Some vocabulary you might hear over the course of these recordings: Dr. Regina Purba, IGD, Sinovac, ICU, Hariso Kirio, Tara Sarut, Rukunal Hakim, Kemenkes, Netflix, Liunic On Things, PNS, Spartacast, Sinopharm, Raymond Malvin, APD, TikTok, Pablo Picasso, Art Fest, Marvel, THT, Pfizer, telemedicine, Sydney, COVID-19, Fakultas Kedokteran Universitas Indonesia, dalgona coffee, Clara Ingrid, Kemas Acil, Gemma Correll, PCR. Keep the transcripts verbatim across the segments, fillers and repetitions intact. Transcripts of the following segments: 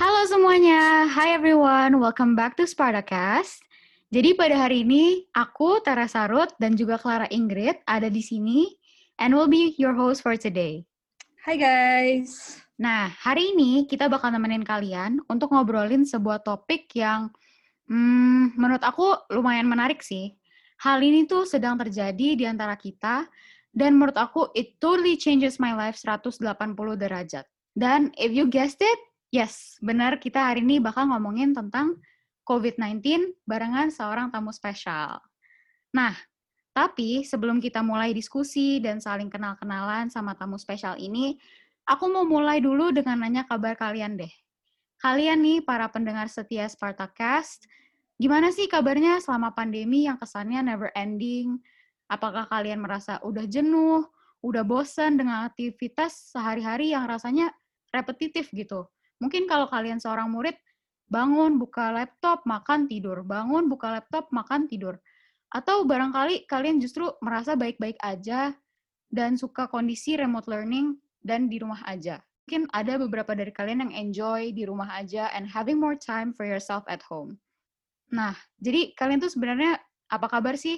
Halo semuanya, hi everyone, welcome back to Spartacast. Jadi pada hari ini, aku Tara Sarut dan juga Clara Ingrid ada di sini and will be your host for today. Hi guys. Nah, hari ini kita bakal nemenin kalian untuk ngobrolin sebuah topik yang hmm, menurut aku lumayan menarik sih. Hal ini tuh sedang terjadi di antara kita, dan menurut aku, it totally changes my life seratus delapan puluh derajat. Dan if you guessed it, yes, benar kita hari ini bakal ngomongin tentang covid sembilan belas barengan seorang tamu spesial. Nah, tapi sebelum kita mulai diskusi dan saling kenal-kenalan sama tamu spesial ini, aku mau mulai dulu dengan nanya kabar kalian deh. Kalian nih, para pendengar setia Spartacast, gimana sih kabarnya selama pandemi yang kesannya never ending? Apakah kalian merasa udah jenuh, udah bosan dengan aktivitas sehari-hari yang rasanya repetitif gitu? Mungkin kalau kalian seorang murid, bangun, buka laptop, makan, tidur. Bangun, buka laptop, makan, tidur. Atau barangkali kalian justru merasa baik-baik aja dan suka kondisi remote learning dan di rumah aja. Mungkin ada beberapa dari kalian yang enjoy di rumah aja and having more time for yourself at home. Nah, jadi kalian tuh sebenarnya apa kabar sih?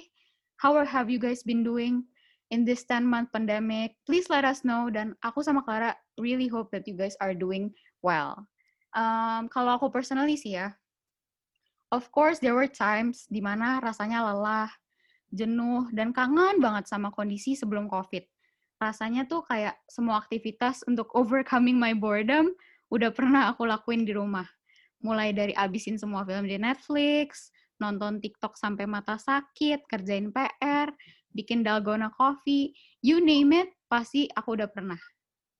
How have you guys been doing in this ten month pandemic? Please let us know, dan aku sama Clara really hope that you guys are doing well. Um, kalau aku personally sih ya, of course there were times di mana rasanya lelah, jenuh, dan kangen banget sama kondisi sebelum COVID. Rasanya tuh kayak semua aktivitas untuk overcoming my boredom udah pernah aku lakuin di rumah. Mulai dari abisin semua film di Netflix, nonton TikTok sampai mata sakit, kerjain P R, bikin dalgona coffee, you name it, pasti aku udah pernah.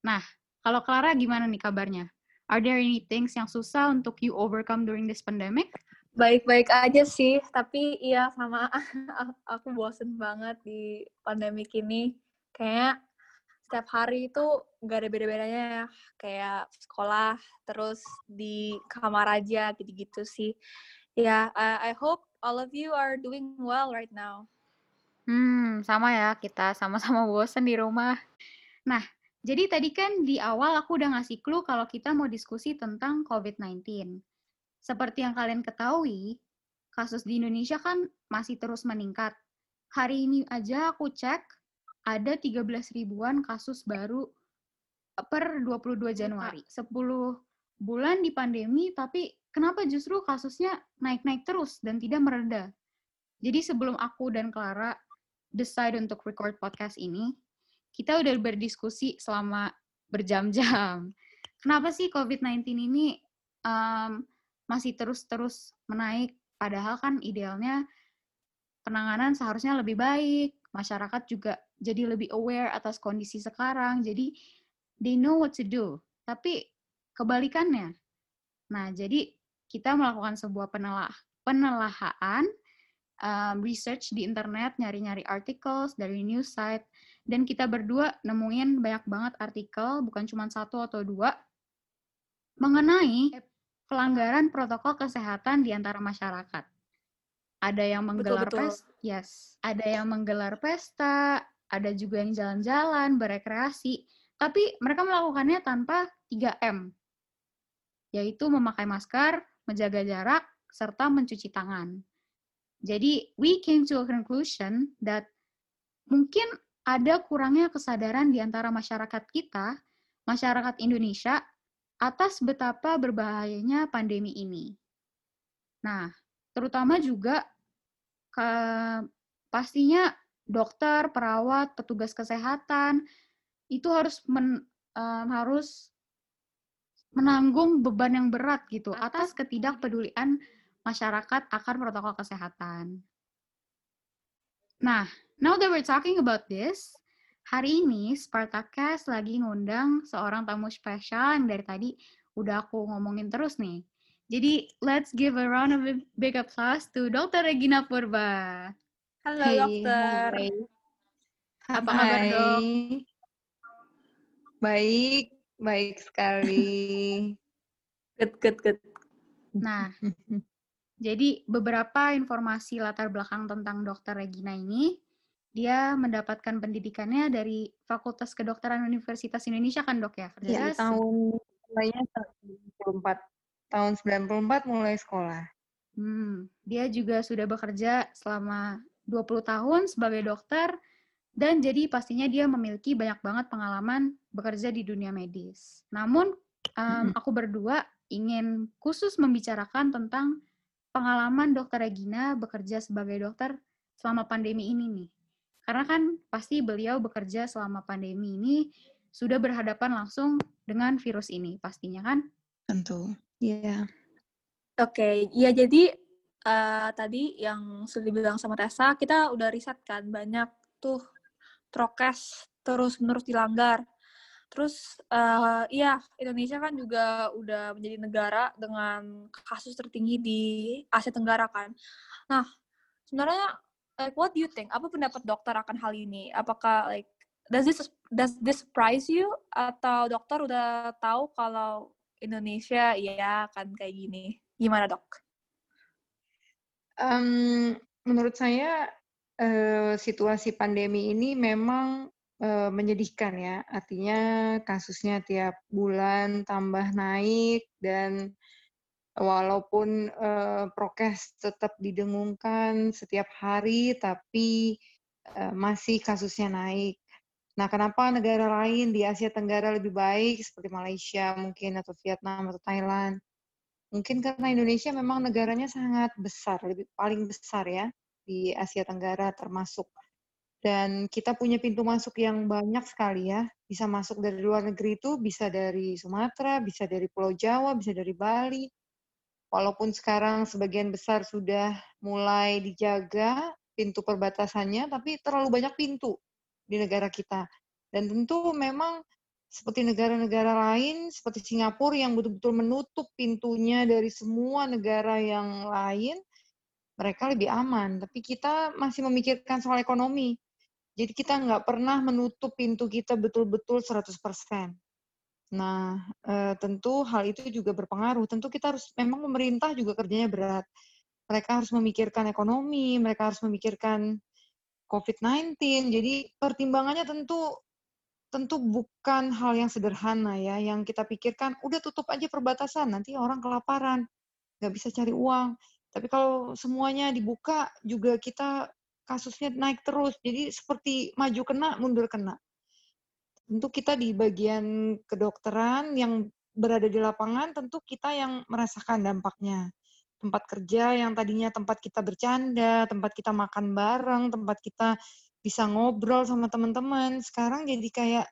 Nah, kalau Clara gimana nih kabarnya? Are there any things yang susah untuk you overcome during this pandemic? Baik-baik aja sih, tapi iya sama, aku bosen banget di pandemic ini. Kayak setiap hari itu gak ada beda-bedanya ya, kayak sekolah, terus di kamar aja, gitu-gitu sih. Ya, yeah, I hope all of you are doing well right now. Hmm, sama ya, kita sama-sama bosen di rumah. Nah, jadi tadi kan di awal aku udah ngasih clue kalau kita mau diskusi tentang covid sembilan belas. Seperti yang kalian ketahui, kasus di Indonesia kan masih terus meningkat. Hari ini aja aku cek, ada tiga belas ribuan kasus baru per dua puluh dua Januari. sepuluh bulan di pandemi, tapi kenapa justru kasusnya naik-naik terus dan tidak mereda? Jadi sebelum aku dan Clara decide untuk record podcast ini, kita udah berdiskusi selama berjam-jam. Kenapa sih covid sembilan belas ini um, masih terus-terus menaik? Padahal kan idealnya penanganan seharusnya lebih baik, masyarakat juga jadi lebih aware atas kondisi sekarang, jadi they know what to do. Tapi kebalikannya. Nah, jadi kita melakukan sebuah penelah, penelahaan, um, research di internet, nyari-nyari articles dari news site, dan kita berdua nemuin banyak banget artikel, bukan cuma satu atau dua, mengenai pelanggaran protokol kesehatan di antara masyarakat. Ada yang menggelar betul, betul. pesta, yes. Ada yang menggelar pesta, ada juga yang jalan-jalan, berekreasi, tapi mereka melakukannya tanpa tiga M, yaitu memakai masker, menjaga jarak, serta mencuci tangan. Jadi, we came to a conclusion that mungkin ada kurangnya kesadaran di antara masyarakat kita, masyarakat Indonesia, atas betapa berbahayanya pandemi ini. Nah, terutama juga ke, pastinya dokter, perawat, petugas kesehatan itu harus men, um, harus menanggung beban yang berat gitu atas ketidakpedulian masyarakat akan protokol kesehatan. Nah, now that we're talking about this, hari ini Spartacast lagi ngundang seorang tamu spesial yang dari tadi udah aku ngomongin terus nih. Jadi, let's give a round of big applause to Dokter Regina Purba. Halo, hey, Dokter. Hai. Apa kabar, Dok? Baik, baik sekali. Good, good, good. Nah, jadi beberapa informasi latar belakang tentang Dokter Regina ini Dia mendapatkan pendidikannya dari Fakultas Kedokteran Universitas Indonesia kan, Dok, ya? Iya, tahun mulainya sembilan puluh empat. Tahun sembilan puluh empat mulai sekolah. Hmm, dia juga sudah bekerja selama dua puluh tahun sebagai dokter, dan jadi pastinya dia memiliki banyak banget pengalaman bekerja di dunia medis. Namun, um, aku berdua ingin khusus membicarakan tentang pengalaman Dokter Regina bekerja sebagai dokter selama pandemi ini nih. Karena kan pasti beliau bekerja selama pandemi ini sudah berhadapan langsung dengan virus ini pastinya kan? Tentu, iya. Yeah. Oke, okay. Ya jadi uh, tadi yang sudah dibilang sama Tessa, kita udah riset kan banyak tuh prokes terus-menerus dilanggar. Terus uh, iya Indonesia kan juga udah menjadi negara dengan kasus tertinggi di Asia Tenggara kan. Nah, sebenarnya like, what do you think? Apa pendapat dokter akan hal ini? Apakah like does this does this surprise you? Atau dokter udah tahu kalau Indonesia ya akan kayak gini? Gimana, Dok? Um, menurut saya uh, situasi pandemi ini memang uh, menyedihkan ya. Artinya kasusnya tiap bulan tambah naik dan walaupun uh, prokes tetap didengungkan setiap hari, tapi uh, masih kasusnya naik. Nah, kenapa negara lain di Asia Tenggara lebih baik, seperti Malaysia mungkin, atau Vietnam, atau Thailand? Mungkin karena Indonesia memang negaranya sangat besar, lebih paling besar ya, di Asia Tenggara termasuk. Dan kita punya pintu masuk yang banyak sekali ya, bisa masuk dari luar negeri itu, bisa dari Sumatera, bisa dari Pulau Jawa, bisa dari Bali. Walaupun sekarang sebagian besar sudah mulai dijaga pintu perbatasannya, tapi terlalu banyak pintu di negara kita. Dan tentu memang seperti negara-negara lain, seperti Singapura yang betul-betul menutup pintunya dari semua negara yang lain, mereka lebih aman. Tapi kita masih memikirkan soal ekonomi. Jadi kita nggak pernah menutup pintu kita betul-betul seratus persen. Nah, e, tentu hal itu juga berpengaruh. Tentu kita harus, memang pemerintah juga kerjanya berat. Mereka harus memikirkan ekonomi, mereka harus memikirkan covid sembilan belas. Jadi pertimbangannya tentu tentu bukan hal yang sederhana ya, yang kita pikirkan, udah tutup aja perbatasan, nanti orang kelaparan, nggak bisa cari uang. Tapi kalau semuanya dibuka, juga kita kasusnya naik terus. Jadi seperti maju kena, mundur kena. Tentu kita di bagian kedokteran yang berada di lapangan, tentu kita yang merasakan dampaknya. Tempat kerja yang tadinya tempat kita bercanda, tempat kita makan bareng, tempat kita bisa ngobrol sama teman-teman, sekarang jadi kayak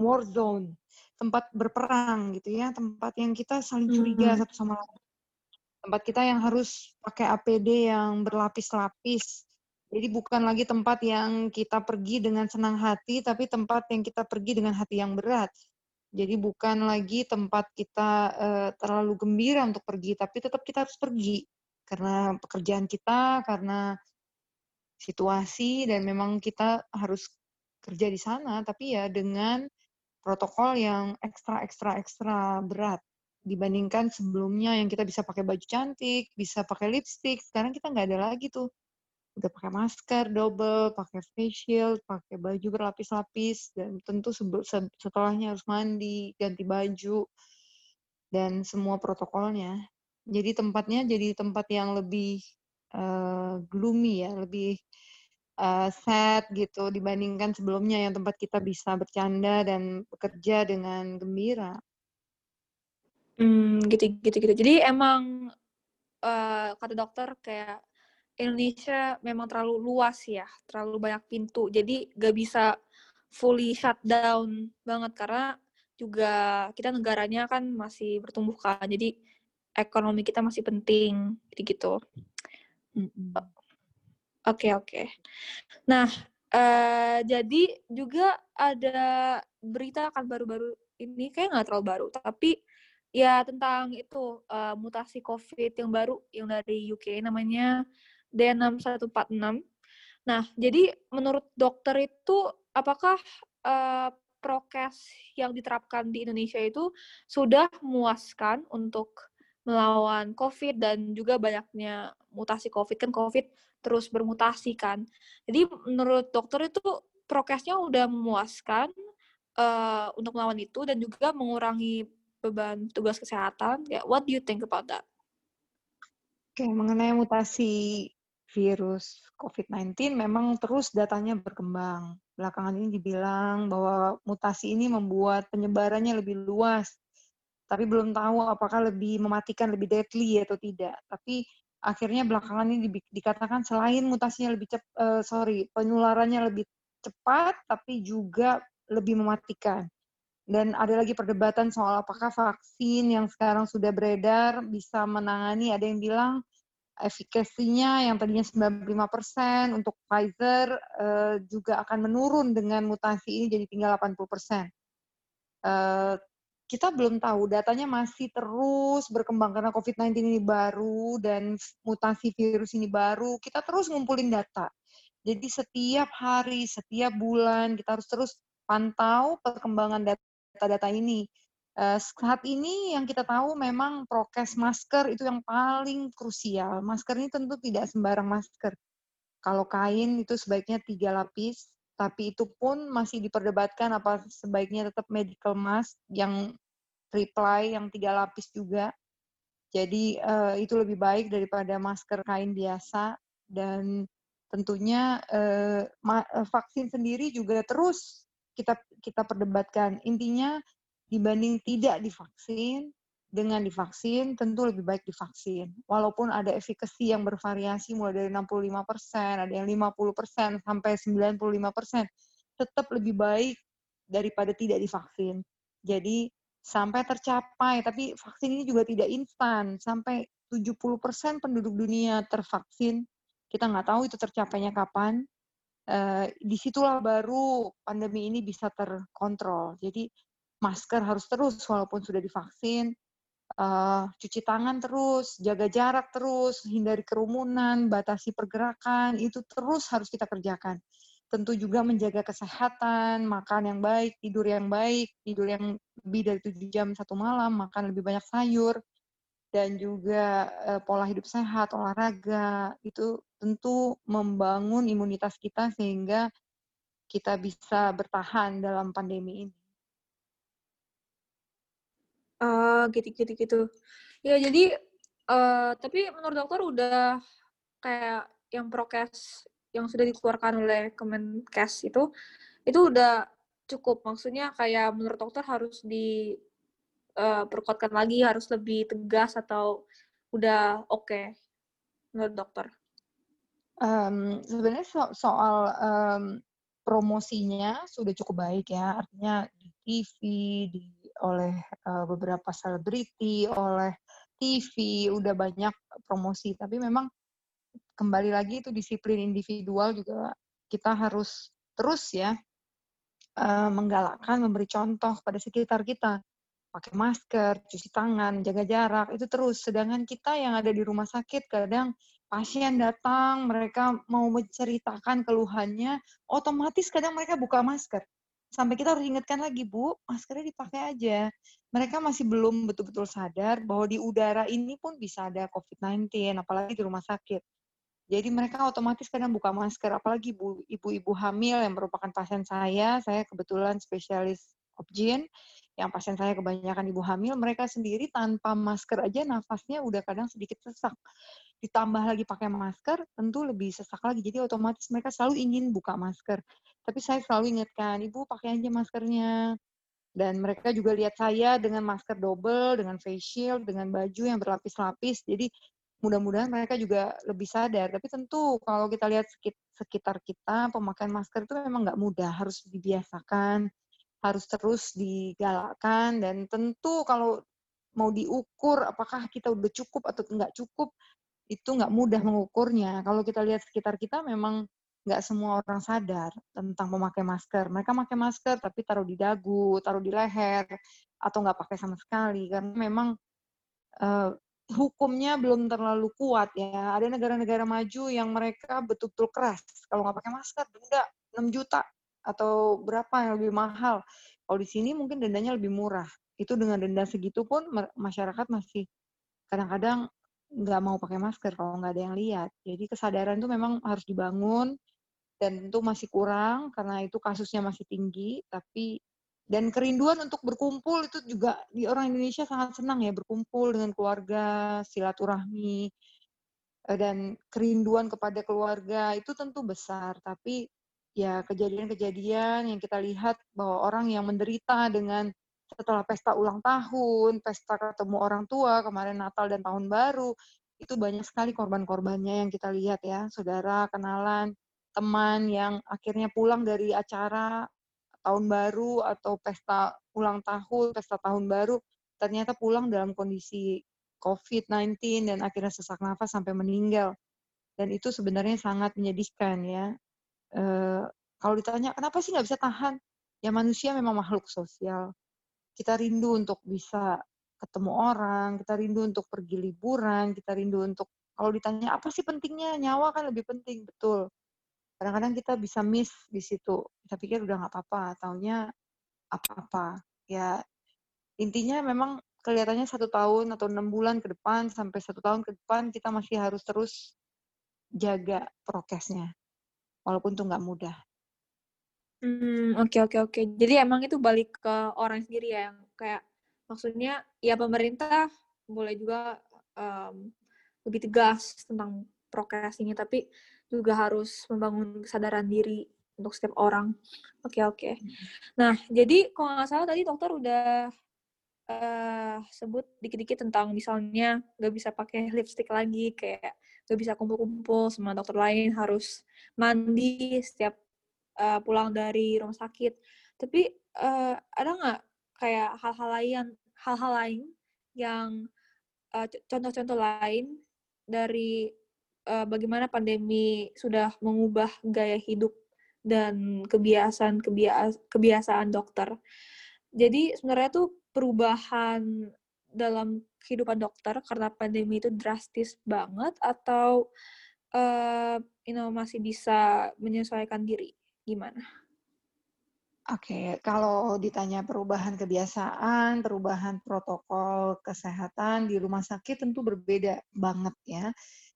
war zone, tempat berperang gitu ya, tempat yang kita saling curiga mm-hmm. satu sama lain. Tempat kita yang harus pakai A P D yang berlapis-lapis. Jadi bukan lagi tempat yang kita pergi dengan senang hati, tapi tempat yang kita pergi dengan hati yang berat. Jadi bukan lagi tempat kita uh, terlalu gembira untuk pergi, tapi tetap kita harus pergi. Karena pekerjaan kita, karena situasi, dan memang kita harus kerja di sana, tapi ya dengan protokol yang ekstra-ekstra-ekstra berat. Dibandingkan sebelumnya yang kita bisa pakai baju cantik, bisa pakai lipstick, sekarang kita nggak ada lagi tuh. Udah pakai masker double, pakai face shield, pakai baju berlapis-lapis, dan tentu setelahnya harus mandi, ganti baju, dan semua protokolnya. Jadi tempatnya jadi tempat yang lebih uh, gloomy ya, lebih uh, sad gitu dibandingkan sebelumnya yang tempat kita bisa bercanda dan bekerja dengan gembira. Hmm, gitu-gitu gitu. Jadi emang uh, kata dokter kayak Indonesia memang terlalu luas ya, terlalu banyak pintu. Jadi gak bisa fully shutdown banget karena juga kita negaranya kan masih bertumbuh kan. Jadi ekonomi kita masih penting, gitu. Oke, oke. Nah, uh, jadi juga ada berita kan baru-baru ini, kayak gak terlalu baru, tapi ya tentang itu uh, mutasi COVID yang baru yang dari U K namanya D enam satu empat enam. Nah, jadi menurut dokter itu apakah uh, prokes yang diterapkan di Indonesia itu sudah memuaskan untuk melawan COVID dan juga banyaknya mutasi COVID? Kan COVID terus bermutasi kan. Jadi menurut dokter itu prokesnya udah memuaskan uh, untuk melawan itu dan juga mengurangi beban tugas kesehatan. Kayak, what do you think about that? Oke, okay, mengenai mutasi virus covid sembilan belas memang terus datanya berkembang. Belakangan ini dibilang bahwa mutasi ini membuat penyebarannya lebih luas. Tapi belum tahu apakah lebih mematikan, lebih deadly atau tidak. Tapi akhirnya belakangan ini di, dikatakan selain mutasinya lebih cepat, uh, sorry, penularannya lebih cepat, tapi juga lebih mematikan. Dan ada lagi perdebatan soal apakah vaksin yang sekarang sudah beredar bisa menangani, ada yang bilang efikasinya yang tadinya sembilan puluh lima persen untuk Pfizer uh, juga akan menurun dengan mutasi ini jadi tinggal delapan puluh persen. Uh, Kita belum tahu, datanya masih terus berkembang karena covid sembilan belas ini baru dan mutasi virus ini baru. Kita terus ngumpulin data. Jadi setiap hari, setiap bulan kita harus terus pantau perkembangan data-data ini. Uh, saat ini yang kita tahu memang prokes masker itu yang paling krusial. Masker ini tentu tidak sembarang masker. Kalau kain itu sebaiknya tiga lapis, tapi itu pun masih diperdebatkan apa sebaiknya tetap medical mask yang reply yang tiga lapis juga. Jadi uh, itu lebih baik daripada masker kain biasa. Dan tentunya uh, ma- vaksin sendiri juga terus kita kita perdebatkan. Intinya dibanding tidak divaksin dengan divaksin tentu lebih baik divaksin. Walaupun ada efikasi yang bervariasi mulai dari enam puluh lima persen, ada yang lima puluh persen sampai sembilan puluh lima persen, tetap lebih baik daripada tidak divaksin. Jadi sampai tercapai, tapi vaksin ini juga tidak instan, sampai tujuh puluh persen penduduk dunia tervaksin, kita nggak tahu itu tercapainya kapan, e, disitulah baru pandemi ini bisa terkontrol. Jadi masker harus terus walaupun sudah divaksin, e, cuci tangan terus, jaga jarak terus, hindari kerumunan, batasi pergerakan, itu terus harus kita kerjakan. Tentu juga menjaga kesehatan, makan yang baik, tidur yang baik, tidur yang lebih dari tujuh jam satu malam, makan lebih banyak sayur, dan juga e, pola hidup sehat, olahraga, itu tentu membangun imunitas kita sehingga kita bisa bertahan dalam pandemi ini. Uh, gitu-gitu gitu. Ya jadi, uh, tapi menurut dokter udah kayak yang prokes, yang sudah dikeluarkan oleh Kemenkes itu, itu udah cukup. Maksudnya kayak menurut dokter harus diperkuatkan uh, lagi, harus lebih tegas atau udah oke okay, menurut dokter? Um, sebenarnya so- soal um, promosinya sudah cukup baik ya. Artinya di T V, di, oleh uh, beberapa selebriti, oleh T V, udah banyak promosi. Tapi memang kembali lagi itu disiplin individual juga kita harus terus ya uh, menggalakkan, memberi contoh pada sekitar kita. Pakai masker, cuci tangan, jaga jarak, itu terus. Sedangkan kita yang ada di rumah sakit, kadang pasien datang, mereka mau menceritakan keluhannya, otomatis kadang mereka buka masker. Sampai kita harus ingatkan lagi, Bu, maskernya dipakai aja. Mereka masih belum betul-betul sadar bahwa di udara ini pun bisa ada covid sembilan belas, apalagi di rumah sakit. Jadi mereka otomatis kadang buka masker, apalagi ibu, ibu-ibu hamil yang merupakan pasien saya, saya kebetulan spesialis obgyn, yang pasien saya kebanyakan ibu hamil, mereka sendiri tanpa masker aja nafasnya udah kadang sedikit sesak. Ditambah lagi pakai masker, tentu lebih sesak lagi. Jadi otomatis mereka selalu ingin buka masker. Tapi saya selalu ingatkan, Ibu pakai aja maskernya. Dan mereka juga lihat saya dengan masker double, dengan face shield, dengan baju yang berlapis-lapis. Jadi mudah-mudahan mereka juga lebih sadar. Tapi tentu kalau kita lihat sekitar kita, pemakaian masker itu memang nggak mudah. Harus dibiasakan, harus terus digalakkan. Dan tentu kalau mau diukur apakah kita udah cukup atau nggak cukup, itu nggak mudah mengukurnya. Kalau kita lihat sekitar kita memang nggak semua orang sadar tentang memakai masker. Mereka pakai masker tapi taruh di dagu, taruh di leher, atau nggak pakai sama sekali. Karena memang uh, hukumnya belum terlalu kuat ya. Ada negara-negara maju yang mereka betul-betul keras. Kalau nggak pakai masker denda enam juta atau berapa yang lebih mahal. Kalau di sini mungkin dendanya lebih murah. Itu dengan denda segitu pun masyarakat masih kadang-kadang nggak mau pakai masker kalau nggak ada yang lihat. Jadi kesadaran itu memang harus dibangun, dan itu masih kurang karena itu kasusnya masih tinggi. Tapi dan kerinduan untuk berkumpul itu juga di orang Indonesia sangat senang ya, berkumpul dengan keluarga, silaturahmi, dan kerinduan kepada keluarga itu tentu besar. Tapi ya kejadian-kejadian yang kita lihat bahwa orang yang menderita dengan setelah pesta ulang tahun, pesta ketemu orang tua, kemarin Natal dan Tahun Baru, itu banyak sekali korban-korbannya yang kita lihat ya, saudara, kenalan, teman yang akhirnya pulang dari acara Tahun Baru atau pesta ulang tahun, pesta Tahun Baru, ternyata pulang dalam kondisi covid sembilan belas dan akhirnya sesak nafas sampai meninggal. Dan itu sebenarnya sangat menyedihkan ya. Uh, kalau ditanya kenapa sih nggak bisa tahan, ya manusia memang makhluk sosial. Kita rindu untuk bisa ketemu orang, kita rindu untuk pergi liburan, kita rindu untuk, kalau ditanya apa sih pentingnya, nyawa kan lebih penting, betul. Kadang-kadang kita bisa miss di situ, kita pikir udah nggak apa-apa, taunya apa-apa. Ya intinya memang kelihatannya satu tahun atau enam bulan ke depan sampai satu tahun ke depan kita masih harus terus jaga prokesnya. Walaupun tuh nggak mudah. Hmm, oke, oke, oke. Jadi emang itu balik ke orang sendiri ya, yang kayak maksudnya ya pemerintah boleh juga um, lebih tegas tentang prokes ini, tapi juga harus membangun kesadaran diri untuk setiap orang. Oke, oke. Nah, jadi kalau nggak salah tadi dokter udah uh, sebut dikit-dikit tentang misalnya nggak bisa pakai lipstick lagi, kayak nggak bisa kumpul-kumpul sama dokter lain, harus mandi setiap uh, pulang dari rumah sakit. Tapi uh, ada nggak kayak hal-hal lain, hal-hal lain yang uh, contoh-contoh lain dari uh, bagaimana pandemi sudah mengubah gaya hidup dan kebiasaan kebiasaan dokter? Jadi sebenarnya tuh perubahan dalam kehidupan dokter karena pandemi itu drastis banget, atau uh, you know, masih bisa menyesuaikan diri? Gimana? Oke, okay, kalau ditanya perubahan kebiasaan, perubahan protokol kesehatan di rumah sakit tentu berbeda banget ya.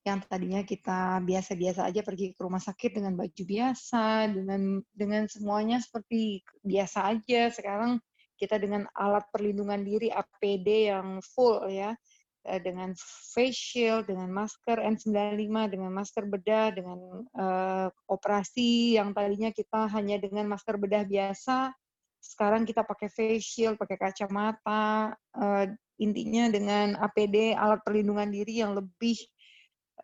Yang tadinya kita biasa-biasa aja pergi ke rumah sakit dengan baju biasa, dengan dengan semuanya seperti biasa aja, sekarang kita dengan alat perlindungan diri A P D yang full ya, dengan face shield, dengan masker N sembilan puluh lima, dengan masker bedah, dengan uh, operasi yang tadinya kita hanya dengan masker bedah biasa, sekarang kita pakai face shield, pakai kacamata, uh, intinya dengan A P D, alat perlindungan diri yang lebih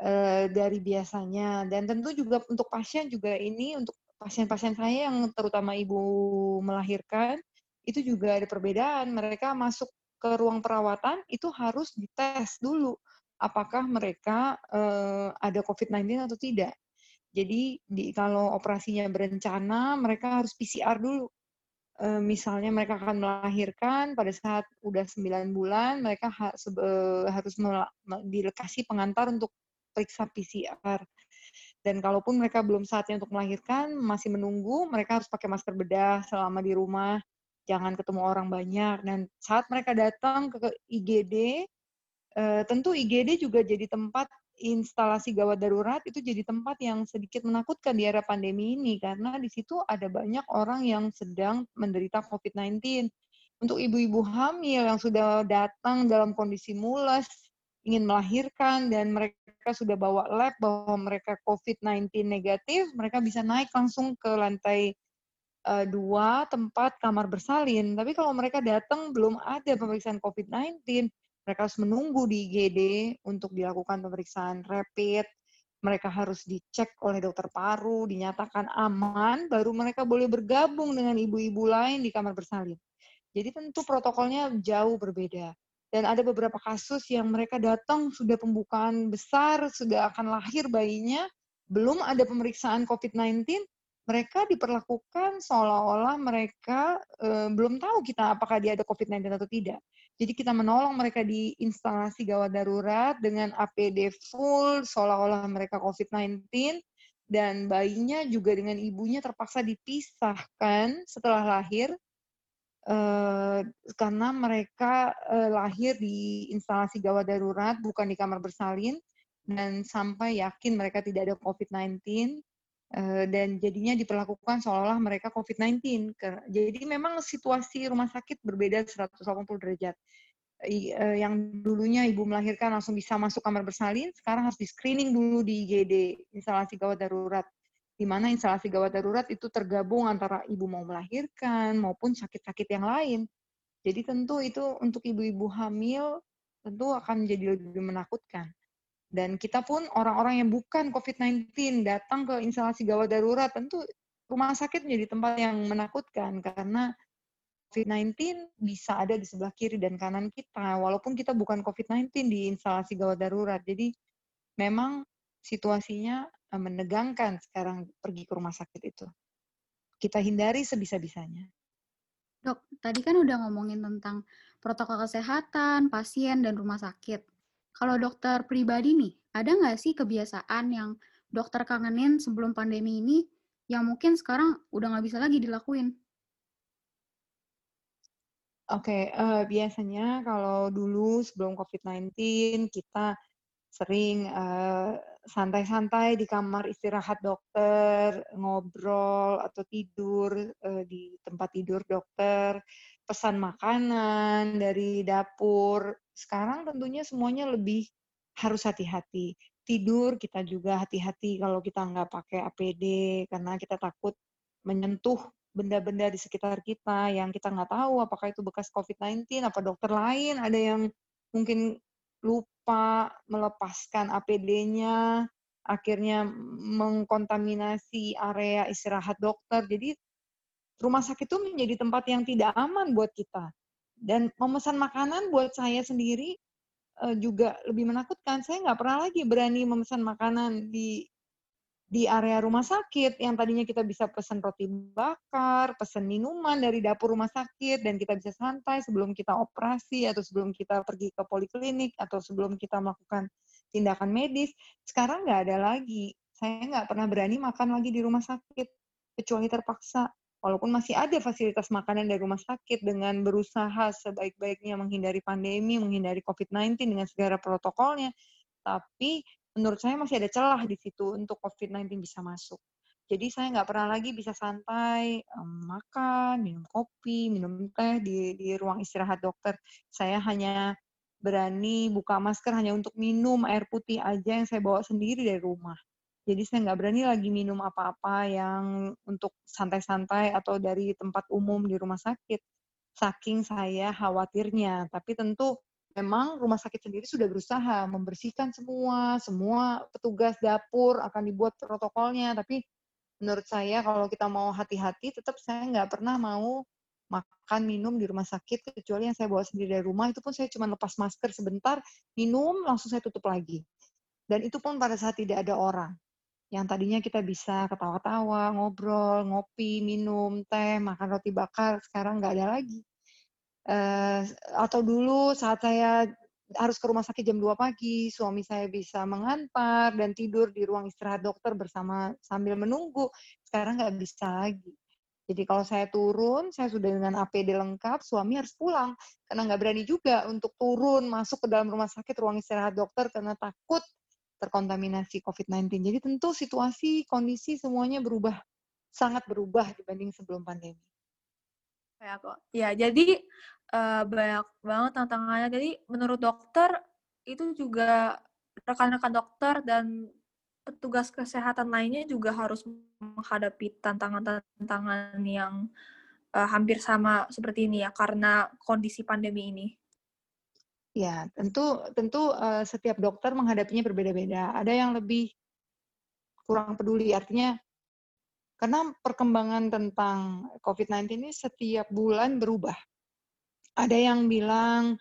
uh, dari biasanya. Dan tentu juga untuk pasien juga ini, untuk pasien-pasien saya yang terutama ibu melahirkan, itu juga ada perbedaan. Mereka masuk ke ruang perawatan itu harus dites dulu apakah mereka eh, ada covid sembilan belas atau tidak. Jadi di, kalau operasinya berencana, mereka harus P C R dulu. Eh, misalnya mereka akan melahirkan pada saat udah sembilan bulan, mereka ha, se, eh, harus mel- dilekasi pengantar untuk periksa P C R. Dan kalaupun mereka belum saatnya untuk melahirkan, masih menunggu, mereka harus pakai masker bedah selama di rumah. Jangan ketemu orang banyak. Dan saat mereka datang ke I G D, eh, tentu I G D juga jadi tempat instalasi gawat darurat, itu jadi tempat yang sedikit menakutkan di era pandemi ini, karena di situ ada banyak orang yang sedang menderita covid sembilan belas. Untuk ibu-ibu hamil yang sudah datang dalam kondisi mules, ingin melahirkan, dan mereka sudah bawa lab bahwa mereka covid sembilan belas negatif, mereka bisa naik langsung ke lantai dua tempat kamar bersalin. Tapi kalau mereka datang belum ada pemeriksaan covid sembilan belas, mereka harus menunggu di I G D untuk dilakukan pemeriksaan rapid, mereka harus dicek oleh dokter paru, dinyatakan aman, baru mereka boleh bergabung dengan ibu-ibu lain di kamar bersalin. Jadi tentu protokolnya jauh berbeda. Dan ada beberapa kasus yang mereka datang sudah pembukaan besar, sudah akan lahir bayinya, belum ada pemeriksaan covid sembilan belas, mereka diperlakukan seolah-olah mereka e, belum tahu kita apakah dia ada covid sembilan belas atau tidak. Jadi kita menolong mereka di instalasi gawat darurat dengan A P D full, seolah-olah mereka covid sembilan belas, dan bayinya juga dengan ibunya terpaksa dipisahkan setelah lahir e, karena mereka eh, lahir di instalasi gawat darurat, bukan di kamar bersalin, dan sampai yakin mereka tidak ada covid sembilan belas, eh, dan jadinya diperlakukan seolah-olah mereka covid sembilan belas. Jadi memang situasi rumah sakit berbeda seratus delapan puluh derajat. I, eh, yang dulunya ibu melahirkan langsung bisa masuk kamar bersalin, sekarang harus di-screening dulu di I G D, instalasi gawat darurat. Di mana instalasi gawat darurat itu tergabung antara ibu mau melahirkan maupun sakit-sakit yang lain. Jadi tentu itu untuk ibu-ibu hamil tentu akan menjadi lebih menakutkan. Dan kita pun orang-orang yang bukan covid sembilan belas datang ke instalasi gawat darurat, tentu rumah sakit menjadi tempat yang menakutkan karena covid sembilan belas bisa ada di sebelah kiri dan kanan kita, walaupun kita bukan covid sembilan belas di instalasi gawat darurat. Jadi memang situasinya menegangkan sekarang pergi ke rumah sakit itu. Kita hindari sebisa-bisanya. Dok, tadi kan udah ngomongin tentang protokol kesehatan, pasien, dan rumah sakit. Kalau dokter pribadi nih, ada nggak sih kebiasaan yang dokter kangenin sebelum pandemi ini yang mungkin sekarang udah nggak bisa lagi dilakuin? Oke, okay, uh, biasanya kalau dulu sebelum covid sembilan belas kita sering uh, santai-santai di kamar istirahat dokter, ngobrol atau tidur eh, di tempat tidur dokter, pesan makanan dari dapur. Sekarang tentunya semuanya lebih harus hati-hati. Tidur kita juga hati-hati kalau kita nggak pakai A P D, karena kita takut menyentuh benda-benda di sekitar kita yang kita nggak tahu apakah itu bekas covid sembilan belas, apa dokter lain, ada yang mungkin lupa melepaskan A P D-nya, akhirnya mengkontaminasi area istirahat dokter. Jadi rumah sakit itu menjadi tempat yang tidak aman buat kita. Dan memesan makanan buat saya sendiri eh, juga lebih menakutkan. Saya nggak pernah lagi berani memesan makanan di di area rumah sakit. Yang tadinya kita bisa pesan roti bakar, pesan minuman dari dapur rumah sakit, dan kita bisa santai sebelum kita operasi atau sebelum kita pergi ke poliklinik atau sebelum kita melakukan tindakan medis. Sekarang nggak ada lagi. Saya nggak pernah berani makan lagi di rumah sakit, kecuali terpaksa. Walaupun masih ada fasilitas makanan dari rumah sakit dengan berusaha sebaik-baiknya menghindari pandemi, menghindari covid sembilan belas dengan segala protokolnya, tapi menurut saya masih ada celah di situ untuk covid sembilan belas bisa masuk. Jadi saya nggak pernah lagi bisa santai, um, makan, minum kopi, minum teh di, di ruang istirahat dokter. Saya hanya berani buka masker hanya untuk minum air putih aja yang saya bawa sendiri dari rumah. Jadi saya nggak berani lagi minum apa-apa yang untuk santai-santai atau dari tempat umum di rumah sakit. Saking saya khawatirnya, tapi tentu memang rumah sakit sendiri sudah berusaha membersihkan semua, semua petugas dapur akan dibuat protokolnya. Tapi menurut saya kalau kita mau hati-hati, tetap saya nggak pernah mau makan, minum di rumah sakit, kecuali yang saya bawa sendiri dari rumah, itu pun saya cuma lepas masker sebentar, minum, langsung saya tutup lagi. Dan itu pun pada saat tidak ada orang. Yang tadinya kita bisa ketawa-ketawa, ngobrol, ngopi, minum, teh, makan roti bakar, sekarang nggak ada lagi. Uh, atau dulu saat saya harus ke rumah sakit jam dua pagi, suami saya bisa mengantar dan tidur di ruang istirahat dokter bersama sambil menunggu. Sekarang nggak bisa lagi. Jadi kalau saya turun, saya sudah dengan A P D lengkap, suami harus pulang. Karena nggak berani juga untuk turun masuk ke dalam rumah sakit ruang istirahat dokter karena takut terkontaminasi covid sembilan belas. Jadi tentu situasi, kondisi semuanya berubah, sangat berubah dibanding sebelum pandemi. Ya, kok. Ya, jadi uh, banyak banget tantangannya. Jadi menurut dokter, itu juga rekan-rekan dokter dan petugas kesehatan lainnya juga harus menghadapi tantangan-tantangan yang uh, hampir sama seperti ini ya, karena kondisi pandemi ini. Ya, tentu tentu uh, setiap dokter menghadapinya berbeda-beda. Ada yang lebih kurang peduli, artinya karena perkembangan tentang covid sembilan belas ini setiap bulan berubah. Ada yang bilang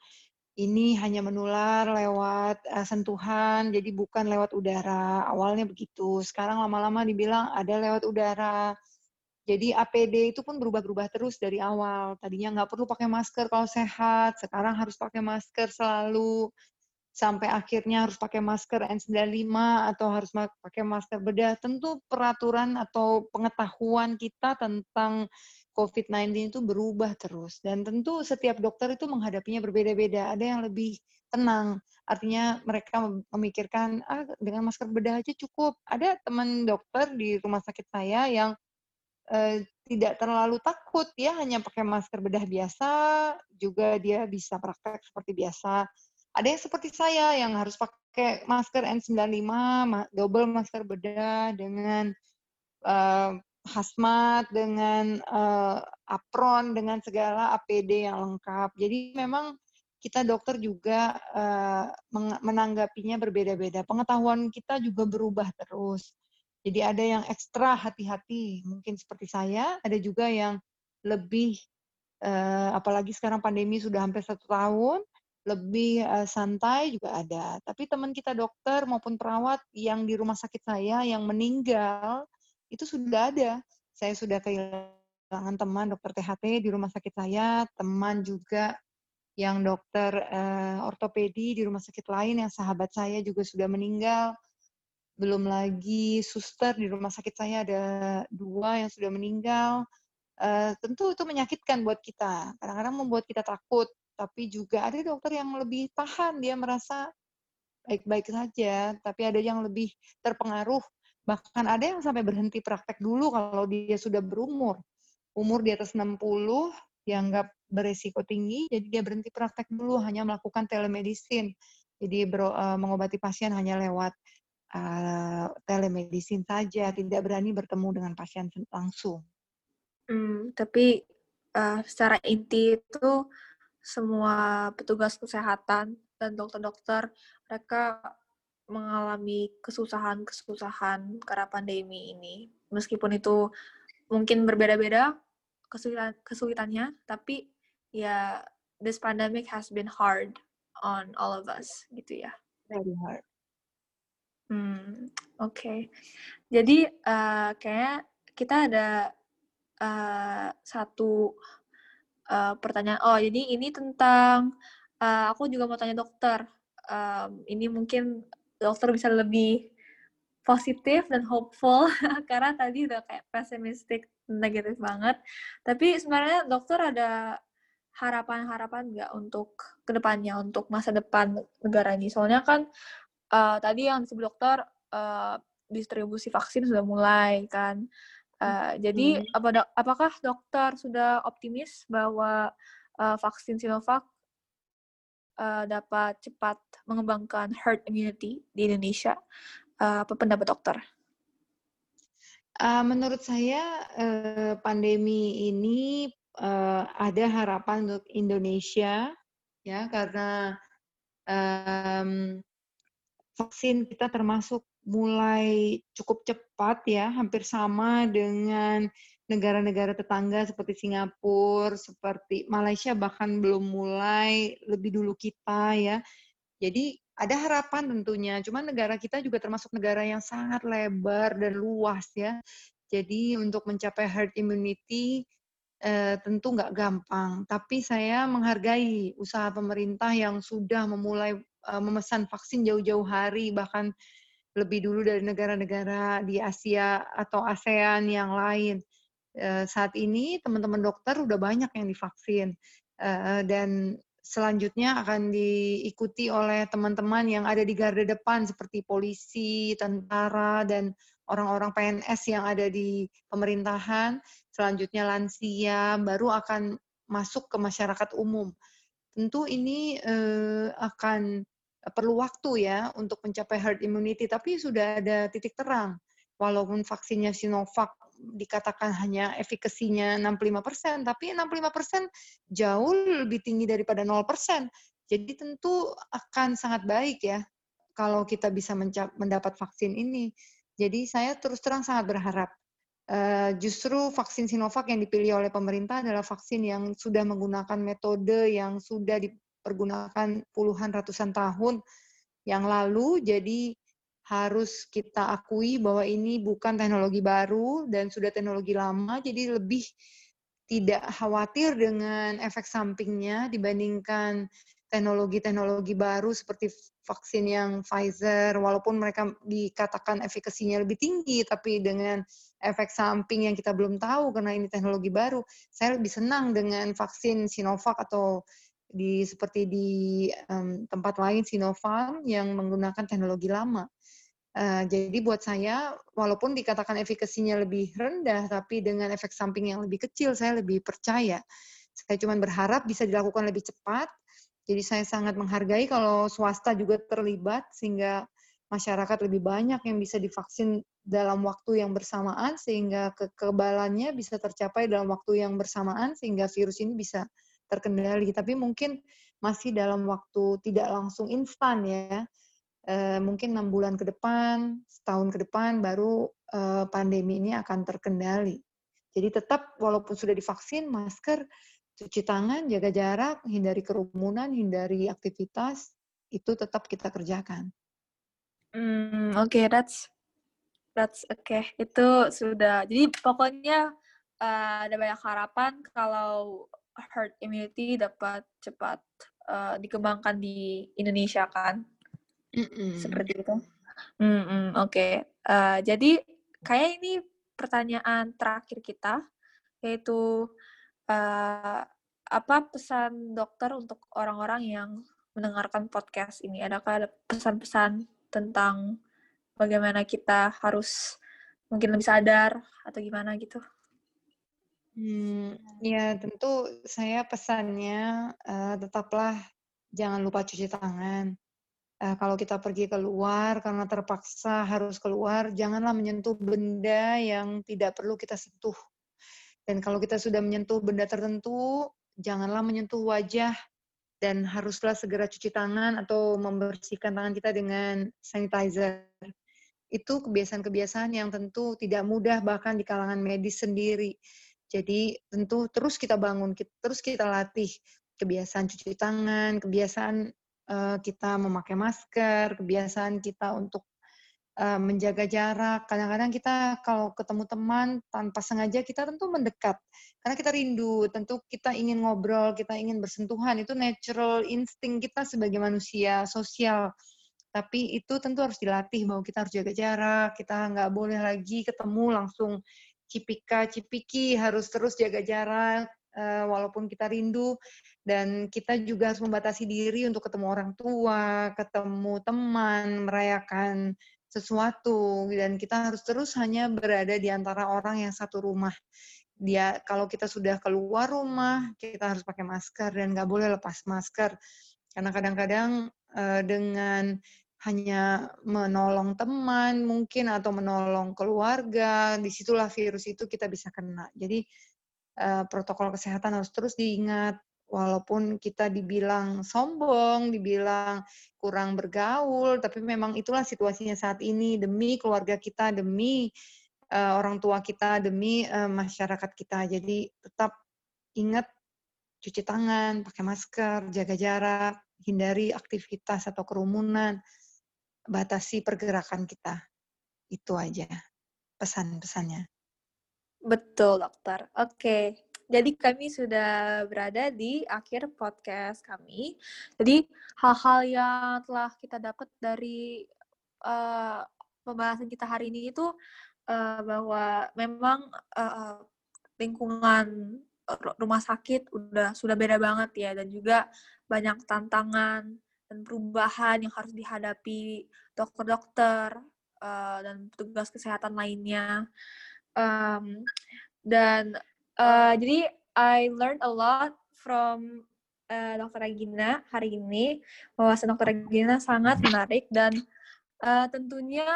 ini hanya menular lewat uh, sentuhan, jadi bukan lewat udara. Awalnya begitu. Sekarang lama-lama dibilang ada lewat udara. Jadi A P D itu pun berubah-berubah terus dari awal. Tadinya nggak perlu pakai masker kalau sehat, sekarang harus pakai masker selalu. Sampai akhirnya harus pakai masker N sembilan puluh lima atau harus pakai masker bedah. Tentu peraturan atau pengetahuan kita tentang covid sembilan belas itu berubah terus. Dan tentu setiap dokter itu menghadapinya berbeda-beda. Ada yang lebih tenang, artinya mereka memikirkan, ah, dengan masker bedah aja cukup. Ada teman dokter di rumah sakit saya yang eh, tidak terlalu takut, ya hanya pakai masker bedah biasa, juga dia bisa praktek seperti biasa. Ada yang seperti saya yang harus pakai masker N sembilan puluh lima, double masker bedah dengan uh, hazmat, dengan uh, apron, dengan segala A P D yang lengkap. Jadi memang kita dokter juga uh, menanggapinya berbeda-beda. Pengetahuan kita juga berubah terus. Jadi ada yang ekstra hati-hati, mungkin seperti saya, ada juga yang lebih, uh, apalagi sekarang pandemi sudah hampir satu tahun, lebih uh, santai juga ada. Tapi teman kita dokter maupun perawat yang di rumah sakit saya yang meninggal, itu sudah ada. Saya sudah kehilangan teman dokter T H T di rumah sakit saya, teman juga yang dokter uh, ortopedi di rumah sakit lain yang sahabat saya juga sudah meninggal. Belum lagi suster di rumah sakit saya ada dua yang sudah meninggal. Uh, tentu itu menyakitkan buat kita. Kadang-kadang membuat kita takut. Tapi juga ada dokter yang lebih tahan, dia merasa baik-baik saja, tapi ada yang lebih terpengaruh, bahkan ada yang sampai berhenti praktek dulu kalau dia sudah berumur. Umur di atas enam puluh, dianggap beresiko tinggi, jadi dia berhenti praktek dulu, hanya melakukan telemedicine. Jadi bro, uh, mengobati pasien hanya lewat uh, telemedicine saja, tidak berani bertemu dengan pasien langsung. Hmm, tapi uh, secara inti itu, semua petugas kesehatan dan dokter-dokter, mereka mengalami kesusahan-kesusahan karena pandemi ini. Meskipun itu mungkin berbeda-beda kesulitan, kesulitannya, tapi ya this pandemic has been hard on all of us, gitu ya. Very hard. Hmm, oke. Okay. Jadi uh, kayaknya kita ada uh, satu Uh, pertanyaan, oh jadi ini tentang, uh, aku juga mau tanya dokter, um, ini mungkin dokter bisa lebih positif dan hopeful, karena tadi udah kayak pesimistik, negatif banget, tapi sebenarnya dokter ada harapan-harapan nggak untuk kedepannya, untuk masa depan negara ini, soalnya kan uh, tadi yang disebut dokter, uh, distribusi vaksin sudah mulai kan. Uh, jadi hmm. apa, apakah dokter sudah optimis bahwa uh, vaksin Sinovac uh, dapat cepat mengembangkan herd immunity di Indonesia? Uh, apa pendapat dokter? Uh, menurut saya uh, pandemi ini uh, ada harapan untuk Indonesia, ya, karena um, vaksin kita termasuk mulai cukup cepat ya, hampir sama dengan negara-negara tetangga seperti Singapura, seperti Malaysia bahkan belum mulai, lebih dulu kita ya. Jadi ada harapan tentunya, cuma negara kita juga termasuk negara yang sangat lebar dan luas ya. Jadi untuk mencapai herd immunity eh, tentu nggak gampang, tapi saya menghargai usaha pemerintah yang sudah memulai eh, memesan vaksin jauh-jauh hari, bahkan lebih dulu dari negara-negara di Asia atau ASEAN yang lain. E, saat ini teman-teman dokter udah banyak yang divaksin. E, dan selanjutnya akan diikuti oleh teman-teman yang ada di garda depan seperti polisi, tentara, dan orang-orang P N S yang ada di pemerintahan. Selanjutnya lansia, baru akan masuk ke masyarakat umum. Tentu ini e, akan perlu waktu ya untuk mencapai herd immunity, tapi sudah ada titik terang. Walaupun vaksinnya Sinovac dikatakan hanya efikasinya enam puluh lima persen, tapi enam puluh lima persen jauh lebih tinggi daripada nol persen. Jadi tentu akan sangat baik ya kalau kita bisa mencap- mendapat vaksin ini. Jadi saya terus terang sangat berharap. Uh, justru vaksin Sinovac yang dipilih oleh pemerintah adalah vaksin yang sudah menggunakan metode yang sudah di pergunakan puluhan ratusan tahun yang lalu, jadi harus kita akui bahwa ini bukan teknologi baru dan sudah teknologi lama, jadi lebih tidak khawatir dengan efek sampingnya dibandingkan teknologi-teknologi baru seperti vaksin yang Pfizer, walaupun mereka dikatakan efikasinya lebih tinggi, tapi dengan efek samping yang kita belum tahu karena ini teknologi baru, saya lebih senang dengan vaksin Sinovac atau di seperti di um, tempat lain Sinopharm yang menggunakan teknologi lama. Uh, jadi buat saya, walaupun dikatakan efikasinya lebih rendah, tapi dengan efek samping yang lebih kecil, saya lebih percaya. Saya cuma berharap bisa dilakukan lebih cepat. Jadi saya sangat menghargai kalau swasta juga terlibat, sehingga masyarakat lebih banyak yang bisa divaksin dalam waktu yang bersamaan, sehingga kekebalannya bisa tercapai dalam waktu yang bersamaan, sehingga virus ini bisa terkendali. Tapi mungkin masih dalam waktu tidak langsung instan ya. E, mungkin enam bulan ke depan, setahun ke depan, baru e, pandemi ini akan terkendali. Jadi tetap walaupun sudah divaksin, masker, cuci tangan, jaga jarak, hindari kerumunan, hindari aktivitas, itu tetap kita kerjakan. Hmm, oke, okay, that's that's okay. Itu sudah. Jadi pokoknya uh, ada banyak harapan kalau herd immunity dapat cepat uh, dikembangkan di Indonesia kan. Mm-mm. Seperti itu. Oke. Okay. Uh, jadi kayak ini pertanyaan terakhir kita, yaitu uh, apa pesan dokter untuk orang-orang yang mendengarkan podcast ini? Adakah ada pesan-pesan tentang bagaimana kita harus mungkin lebih sadar atau gimana gitu? Hmm, ya tentu saya pesannya uh, tetaplah jangan lupa cuci tangan. Uh, kalau kita pergi keluar karena terpaksa harus keluar, janganlah menyentuh benda yang tidak perlu kita sentuh. Dan kalau kita sudah menyentuh benda tertentu, janganlah menyentuh wajah dan haruslah segera cuci tangan atau membersihkan tangan kita dengan sanitizer. Itu kebiasaan-kebiasaan yang tentu tidak mudah bahkan di kalangan medis sendiri. Jadi tentu terus kita bangun, terus kita latih kebiasaan cuci tangan, kebiasaan kita memakai masker, kebiasaan kita untuk uh, menjaga jarak. Kadang-kadang kita kalau ketemu teman tanpa sengaja kita tentu mendekat. Karena kita rindu, tentu kita ingin ngobrol, kita ingin bersentuhan. Itu natural insting kita sebagai manusia sosial. Tapi itu tentu harus dilatih bahwa kita harus jaga jarak, kita nggak boleh lagi ketemu langsung cipika-cipiki, harus terus jaga jarak. Uh, walaupun kita rindu, dan kita juga harus membatasi diri untuk ketemu orang tua, ketemu teman, merayakan sesuatu, dan kita harus terus hanya berada di antara orang yang satu rumah. Dia, kalau kita sudah keluar rumah, kita harus pakai masker dan nggak boleh lepas masker. Karena kadang-kadang uh, dengan hanya menolong teman mungkin atau menolong keluarga, disitulah virus itu kita bisa kena. Jadi Uh, protokol kesehatan harus terus diingat, walaupun kita dibilang sombong, dibilang kurang bergaul, tapi memang itulah situasinya saat ini, demi keluarga kita, demi uh, orang tua kita, demi uh, masyarakat kita. Jadi tetap ingat cuci tangan, pakai masker, jaga jarak, hindari aktivitas atau kerumunan, batasi pergerakan kita. Itu aja pesan-pesannya. Betul, dokter. Oke, okay. Jadi kami sudah berada di akhir podcast kami. Jadi hal-hal yang telah kita dapat dari uh, pembahasan kita hari ini itu uh, bahwa memang uh, lingkungan rumah sakit udah sudah beda banget ya, dan juga banyak tantangan dan perubahan yang harus dihadapi dokter-dokter uh, dan petugas kesehatan lainnya. Um, dan uh, jadi I learned a lot from uh, Dokter Regina hari ini. Wawasan Dokter Regina sangat menarik, dan uh, tentunya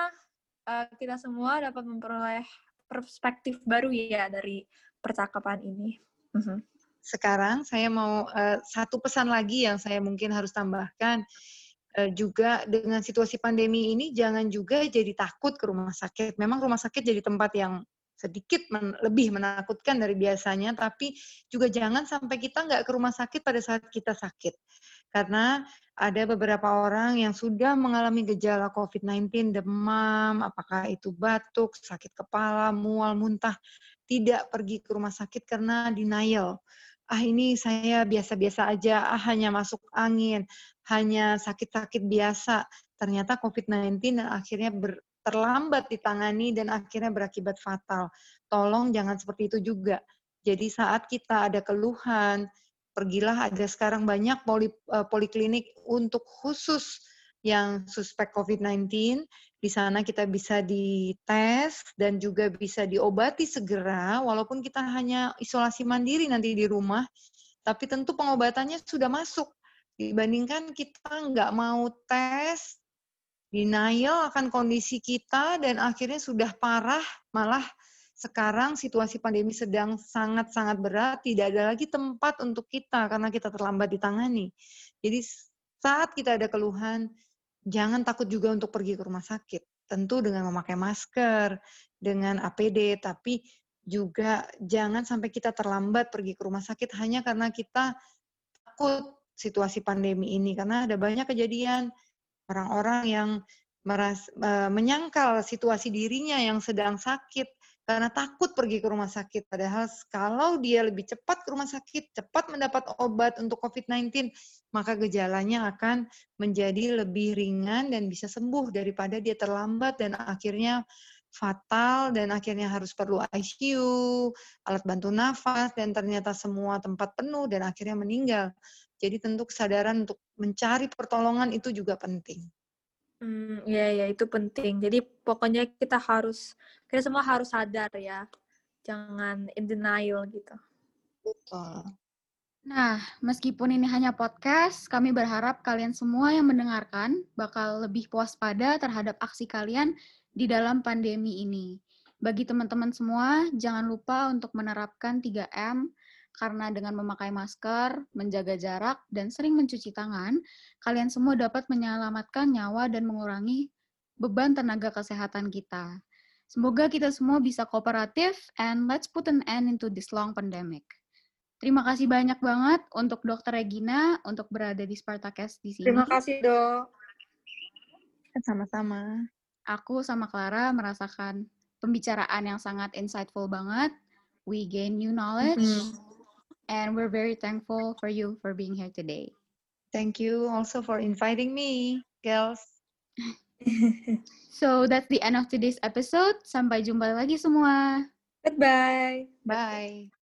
uh, kita semua dapat memperoleh perspektif baru ya dari percakapan ini. Uh-huh. Sekarang saya mau uh, satu pesan lagi yang saya mungkin harus tambahkan. Juga dengan situasi pandemi ini jangan juga jadi takut ke rumah sakit. Memang rumah sakit jadi tempat yang sedikit men- lebih menakutkan dari biasanya, tapi juga jangan sampai kita nggak ke rumah sakit pada saat kita sakit. Karena ada beberapa orang yang sudah mengalami gejala covid sembilan belas, demam, apakah itu batuk, sakit kepala, mual, muntah, tidak pergi ke rumah sakit karena denial. ah ini saya biasa-biasa aja, ah hanya masuk angin, hanya sakit-sakit biasa. Ternyata covid sembilan belas akhirnya ber, terlambat ditangani dan akhirnya berakibat fatal. Tolong jangan seperti itu juga. Jadi saat kita ada keluhan, pergilah, ada sekarang banyak poli, poliklinik untuk khusus yang suspek covid sembilan belas. Di sana kita bisa dites dan juga bisa diobati segera, walaupun kita hanya isolasi mandiri nanti di rumah, tapi tentu pengobatannya sudah masuk. Dibandingkan kita nggak mau tes, denial akan kondisi kita, dan akhirnya sudah parah, malah sekarang situasi pandemi sedang sangat-sangat berat, tidak ada lagi tempat untuk kita karena kita terlambat ditangani. Jadi saat kita ada keluhan, jangan takut juga untuk pergi ke rumah sakit. Tentu dengan memakai masker, dengan A P D, tapi juga jangan sampai kita terlambat pergi ke rumah sakit hanya karena kita takut situasi pandemi ini. Karena ada banyak kejadian orang-orang yang meras, e, menyangkal situasi dirinya yang sedang sakit karena takut pergi ke rumah sakit. Padahal kalau dia lebih cepat ke rumah sakit, cepat mendapat obat untuk covid sembilan belas, maka gejalanya akan menjadi lebih ringan dan bisa sembuh daripada dia terlambat dan akhirnya fatal dan akhirnya harus perlu I C U, alat bantu nafas, dan ternyata semua tempat penuh dan akhirnya meninggal. Jadi tentu kesadaran untuk mencari pertolongan itu juga penting. Hmm, ya, ya, itu penting. Jadi pokoknya kita harus, kita semua harus sadar ya. Jangan in denial gitu. Betul. Nah, meskipun ini hanya podcast, kami berharap kalian semua yang mendengarkan bakal lebih waspada terhadap aksi kalian di dalam pandemi ini. Bagi teman-teman semua, jangan lupa untuk menerapkan tiga M, karena dengan memakai masker, menjaga jarak, dan sering mencuci tangan, kalian semua dapat menyelamatkan nyawa dan mengurangi beban tenaga kesehatan kita. Semoga kita semua bisa kooperatif, and let's put an end into this long pandemic. Terima kasih banyak banget untuk dokter Regina untuk berada di Spartacast di sini. Terima kasih, Dok. Sama-sama. Aku sama Clara merasakan pembicaraan yang sangat insightful banget. We gain new knowledge, mm-hmm. and we're very thankful for you for being here today. Thank you also for inviting me, girls. So that's the end of today's episode. Sampai jumpa lagi semua. Goodbye. Bye.